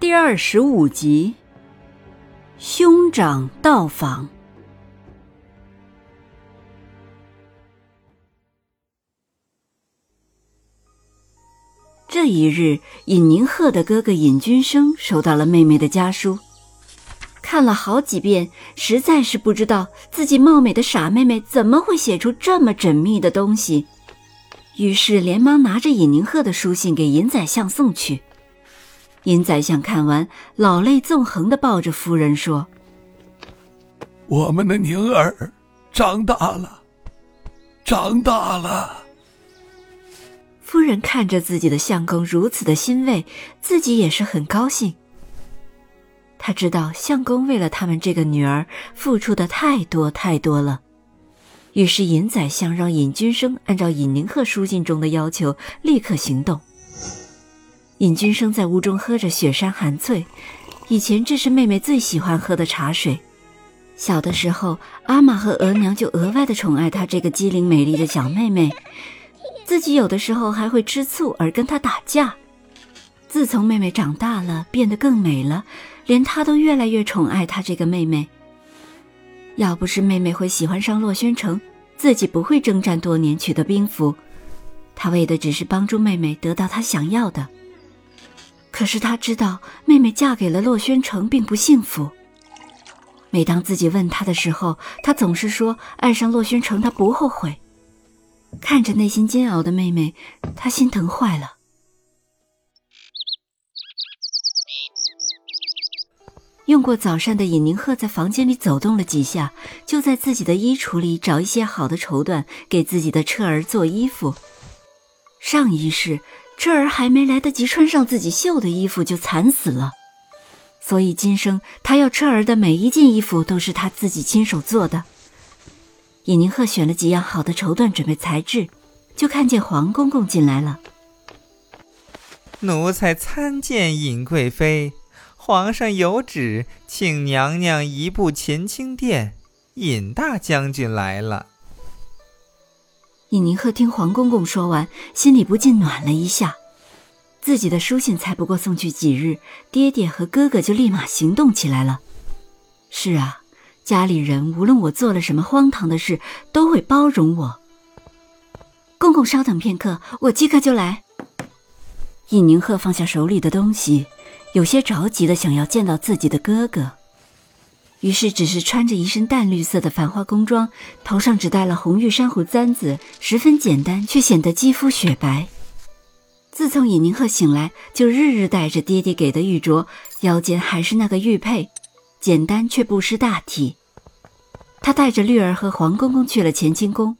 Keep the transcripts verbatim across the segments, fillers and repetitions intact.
第二十五集，兄长到访。这一日，尹宁鹤的哥哥尹君生收到了妹妹的家书，看了好几遍，实在是不知道自己貌美的傻妹妹怎么会写出这么缜密的东西，于是连忙拿着尹宁鹤的书信给尹宰相送去。尹宰相看完，老泪纵横地抱着夫人说：“我们的宁儿长大了，长大了。”夫人看着自己的相公如此的欣慰，自己也是很高兴。她知道相公为了他们这个女儿付出的太多太多了，于是尹宰相让尹君生按照尹宁鹤书信中的要求立刻行动。尹君生在屋中喝着雪山寒翠，以前这是妹妹最喜欢喝的茶水。小的时候，阿玛和额娘就额外的宠爱她这个机灵美丽的小妹妹，自己有的时候还会吃醋而跟她打架。自从妹妹长大了，变得更美了，连她都越来越宠爱她这个妹妹。要不是妹妹会喜欢上洛宣城，自己不会征战多年取得兵符，她为的只是帮助妹妹得到她想要的。可是他知道妹妹嫁给了洛宣城并不幸福，每当自己问他的时候，他总是说爱上洛宣城他不后悔。看着内心煎熬的妹妹，他心疼坏了。用过早膳的尹宁鹤在房间里走动了几下，就在自己的衣橱里找一些好的绸缎给自己的彻儿做衣服。上一世彻儿还没来得及穿上自己绣的衣服就惨死了，所以今生他要彻儿的每一件衣服都是他自己亲手做的。尹宁鹤选了几样好的绸缎准备裁制，就看见黄公公进来了。奴才参见尹贵妃，皇上有旨，请娘娘移步乾清殿，尹大将军来了。尹宁鹤听黄公公说完，心里不禁暖了一下。自己的书信才不过送去几日，爹爹和哥哥就立马行动起来了。是啊，家里人无论我做了什么荒唐的事，都会包容我。公公稍等片刻，我即刻就来。尹宁鹤放下手里的东西，有些着急的想要见到自己的哥哥。于是只是穿着一身淡绿色的繁花工装，头上只戴了红玉珊瑚簪子，十分简单，却显得肌肤雪白。自从尹宁鹤醒来，就日日戴着爹爹给的玉镯，腰间还是那个玉佩，简单却不失大体。他带着绿儿和黄公公去了乾清宫。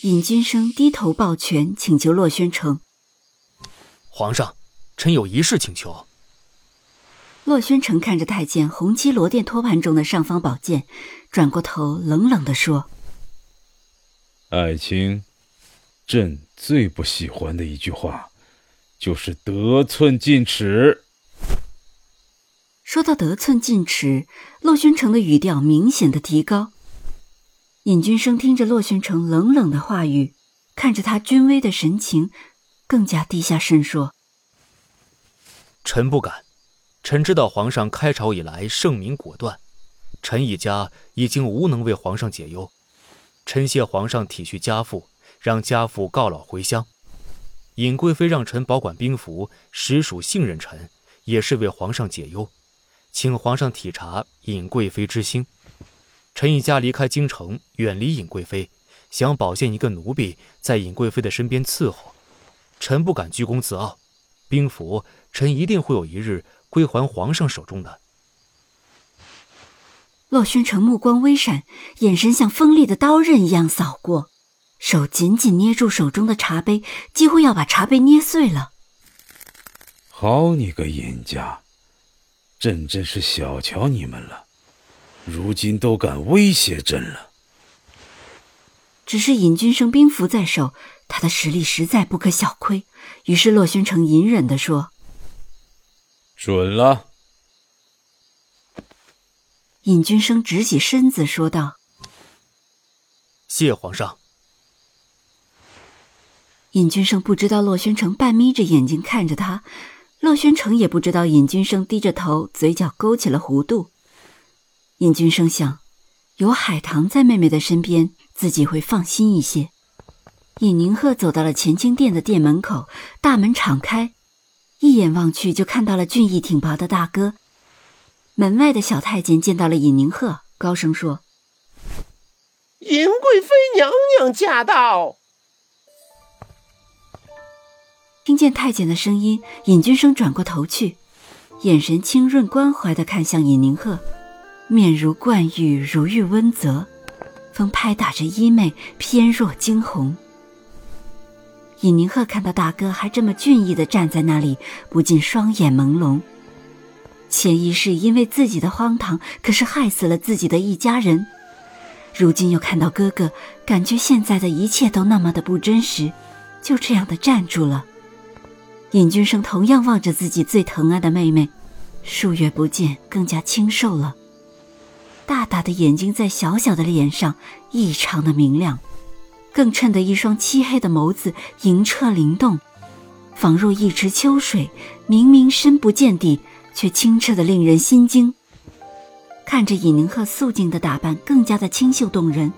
尹君生低头抱拳请求洛宣城：“皇上，臣有一事请求。”洛宣城看着太监红漆罗钿托盘中的尚方宝剑，转过头冷冷地说：“爱卿，朕最不喜欢的一句话就是得寸进尺。”说到得寸进尺，洛宣城的语调明显的提高。尹君生听着洛宣城冷冷的话语，看着他君威的神情，更加低下身说：“臣不敢。臣知道皇上开朝以来圣明果断，臣一家已经无能为皇上解忧，臣谢皇上体恤家父，让家父告老回乡。尹贵妃让臣保管兵符，实属信任臣，也是为皇上解忧，请皇上体察尹贵妃之心。臣一家离开京城，远离尹贵妃，想保荐一个奴婢在尹贵妃的身边伺候。臣不敢居功自傲，兵符臣一定会有一日归还皇上手中的。”洛宣城目光微闪，眼神像锋利的刀刃一样扫过，手紧紧捏住手中的茶杯，几乎要把茶杯捏碎了。好你个尹家，朕真是小瞧你们了，如今都敢威胁朕了。只是尹君生兵符在手，他的实力实在不可小觑，于是洛宣城隐忍地说：准了。尹君生直起身子说道：谢皇上。尹君生不知道洛宣城半眯着眼睛看着他，洛宣城也不知道尹君生低着头，嘴角勾起了弧度。尹君生想，有海棠在妹妹的身边，自己会放心一些。尹宁鹤走到了乾清殿的殿门口，大门敞开，一眼望去就看到了俊逸挺拔的大哥。门外的小太监见到了尹宁鹤，高声说：尹贵妃娘娘驾到。听见太监的声音，尹君生转过头去，眼神清润关怀地看向尹宁鹤，面如冠玉，如玉温泽，风拍打着衣袂，翩若惊鸿。尹宁鹤看到大哥还这么俊逸地站在那里，不禁双眼朦胧。潜意识因为自己的荒唐，可是害死了自己的一家人。如今又看到哥哥，感觉现在的一切都那么的不真实，就这样地站住了。尹君生同样望着自己最疼爱的妹妹，数月不见，更加清瘦了。大大的眼睛在小小的脸上异常的明亮，更衬得一双漆黑的眸子莹澈灵动，仿若一池秋水，明明深不见底，却清澈的令人心惊。看着尹宁鹤素净的打扮，更加的清秀动人，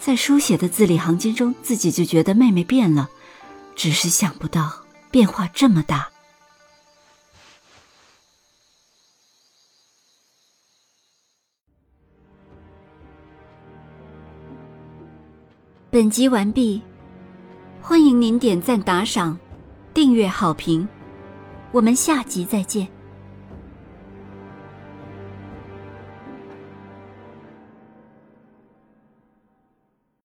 在书写的字里行间中，自己就觉得妹妹变了，只是想不到变化这么大。本集完毕，欢迎您点赞打赏，订阅好评，我们下集再见。